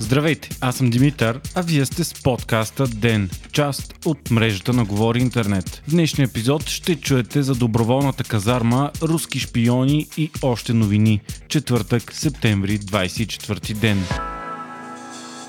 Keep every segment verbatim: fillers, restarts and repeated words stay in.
Здравейте, аз съм Димитър, а вие сте с подкаста ДЕН, част от мрежата на Говори Интернет. В днешния епизод ще чуете за доброволната казарма, руски шпиони и още новини. Четвъртък, септември, двадесет и четвърти ден.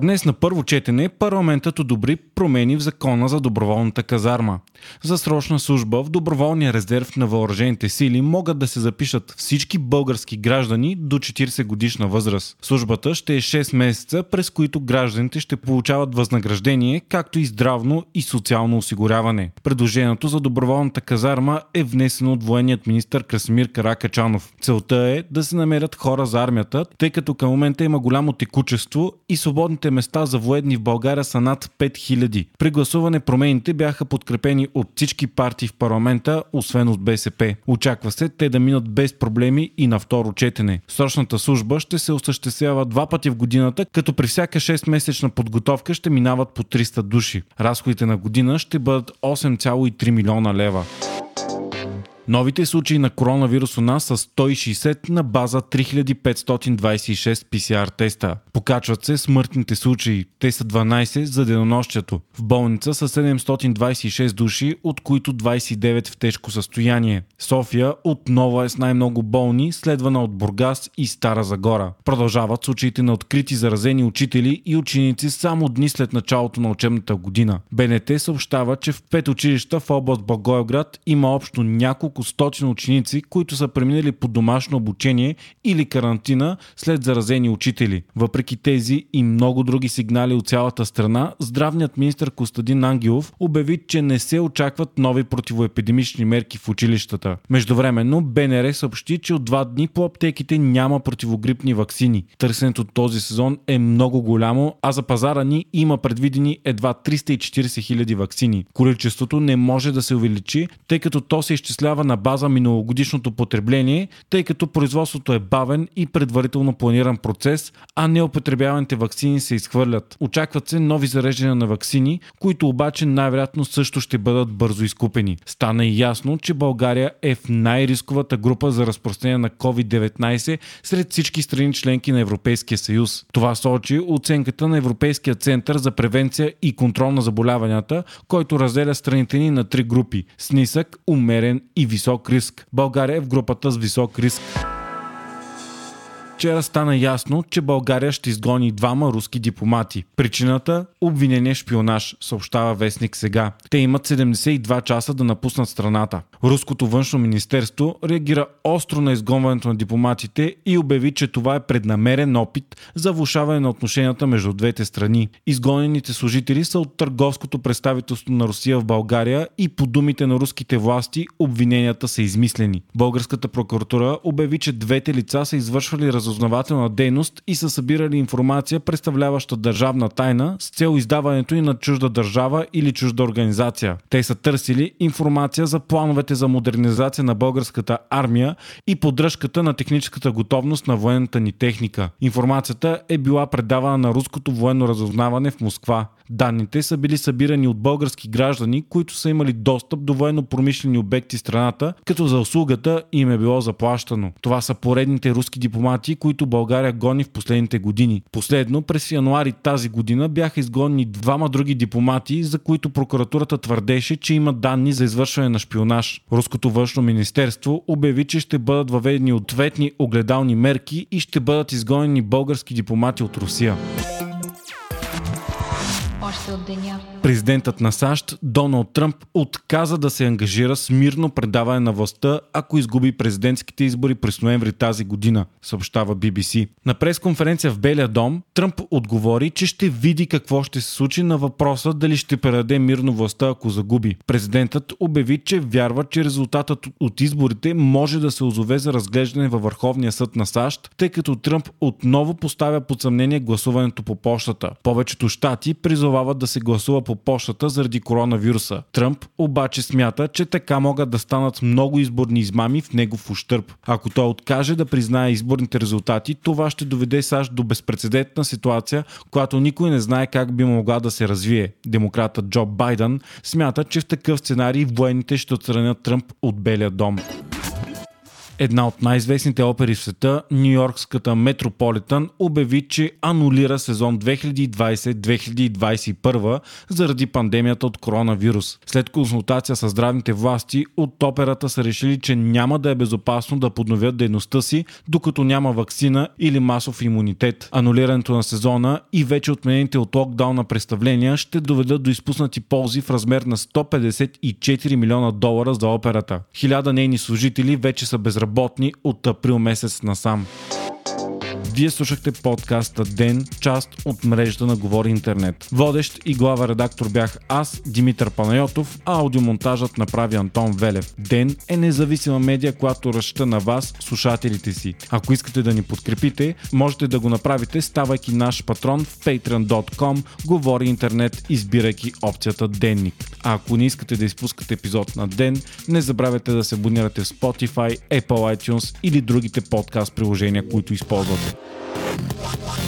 Днес на първо четене парламентът одобри промени в закона за доброволната казарма. За срочна служба в доброволния резерв на въоръжените сили могат да се запишат всички български граждани до четиридесет годишна възраст. Службата ще е шест месеца, през които гражданите ще получават възнаграждение, както и здравно и социално осигуряване. Предложението за доброволната казарма е внесено от военният министър Красимир Каракачанов. Целта е да се намерят хора за армията, тъй като към момента има голямо текучество и свободните места за военни в България са над пет хиляди. При гласуване промените бяха подкрепени от всички партии в парламента, освен от БСП. Очаква се те да минат без проблеми и на второ четене. Срочната служба ще се осъществява два пъти в годината, като при всяка шестмесечна подготовка ще минават по триста души. Разходите на година ще бъдат осем цяло и три милиона лева. Новите случаи на коронавирус у нас са сто и шейсет на база три хиляди петстотин двадесет и шест пи си ар теста. Покачват се смъртните случаи. Те са дванадесет за денонощието. В болница са седемстотин двадесет и шест души, от които двадесет и девет в тежко състояние. София отново е с най-много болни, следвана от Бургас и Стара Загора. Продължават случаите на открити заразени учители и ученици само дни след началото на учебната година. БНТ съобщава, че в пет училища в област Благоевград има общо няколко стотин ученици, които са преминали по домашно обучение или карантина след заразени учители. Въпреки тези и много други сигнали от цялата страна, здравният министър Костадин Ангелов обяви, че не се очакват нови противоепидемични мерки в училищата. Междувременно БНР съобщи, че от два дни по аптеките няма противогрипни ваксини. Търсенето този сезон е много голямо, а за пазара ни има предвидени едва триста и четиридесет хиляди ваксини. Количеството не може да се увеличи, тъй като то се изчислява на база миналогодишното потребление, тъй като производството е бавен и предварително планиран процес, а неупотребяваните ваксини се изхвърлят. Очакват се нови зареждания на ваксини, които обаче най-вероятно също ще бъдат бързо изкупени. Стана и ясно, че България е в най-рисковата група за разпространение на ковид деветнадесет сред всички страни членки на Европейския съюз. Това сочи оценката на Европейския център за превенция и контрол на заболяванията, който разделя страните ни на три групи – с нисък, умерен и висок риск. България е в групата с висок риск. Вчера стана ясно, че България ще изгони двама руски дипломати. Причината – обвинение в шпионаж, съобщава Вестник сега. Те имат седемдесет и два часа да напуснат страната. Руското външно министерство реагира остро на изгонването на дипломатите и обяви, че това е преднамерен опит за влошаване на отношенията между двете страни. Изгонените служители са от търговското представителство на Русия в България и по думите на руските власти обвиненията са измислени. Българската прокуратура обяви, че двете лица са извършвали раз разузнавателна дейност и са събирали информация, представляваща държавна тайна, с цел издаването и на чужда държава или чужда организация. Те са търсили информация за плановете за модернизация на българската армия и поддръжката на техническата готовност на военната ни техника. Информацията е била предавана на руското военно разузнаване в Москва. Данните са били събирани от български граждани, които са имали достъп до военно-промишлени обекти в страната, като за услугата им е било заплащано. Това са поредните руски дипломати, които България гони в последните години. Последно, през януари тази година бяха изгонени двама други дипломати, за които прокуратурата твърдеше, че има данни за извършване на шпионаж. Руското външно министерство обяви, че ще бъдат въведени ответни огледални мерки и ще бъдат изгонени български дипломати от Русия. Президентът на САЩ Доналд Тръмп отказа да се ангажира с мирно предаване на властта, ако изгуби президентските избори през ноември тази година, съобщава би би си. На пресконференция в Белия дом Тръмп отговори, че ще види какво ще се случи на въпроса дали ще предаде мирно властта, ако загуби. Президентът обяви, че вярва, че резултатът от изборите може да се озове за разглеждане във Върховния съд на САЩ, тъй като Тръмп отново поставя под съмнение гласуването по пощата. Повечето щати призовават призовават да се гласува по пощата заради коронавируса. Тръмп обаче смята, че така могат да станат много изборни измами в негов ущърб. Ако той откаже да признае изборните резултати, това ще доведе САЩ до безпрецедентна ситуация, която никой не знае как би могла да се развие. Демократът Джо Байден смята, че в такъв сценарий военните ще отстранят Тръмп от Белия дом. Една от най-известните опери в света, Нью-Йоркската Метрополитън, обяви, че анулира сезон две хиляди и двадесета - две хиляди и двадесет и първа заради пандемията от коронавирус. След консултация с здравните власти, от операта са решили, че няма да е безопасно да подновят дейността си, докато няма ваксина или масов имунитет. Анулирането на сезона и вече отменените от локдауна представления ще доведат до изпуснати ползи в размер на сто петдесет и четири милиона долара за операта. Хиляда нейни служители вече са безработни от април месец насам. Вие слушахте подкаста ДЕН, част от мрежата на Говори Интернет. Водещ и глава редактор бях аз, Димитър Панайотов, а аудиомонтажът направи Антон Велев. ДЕН е независима медия, която разчита на вас, слушателите си. Ако искате да ни подкрепите, можете да го направите, ставайки наш патрон в patreon точка com, Говори Интернет, избирайки опцията Денник. А ако не искате да изпускате епизод на ДЕН, не забравяйте да се абонирате в Spotify, Apple iTunes или другите подкаст приложения, които използвате. What?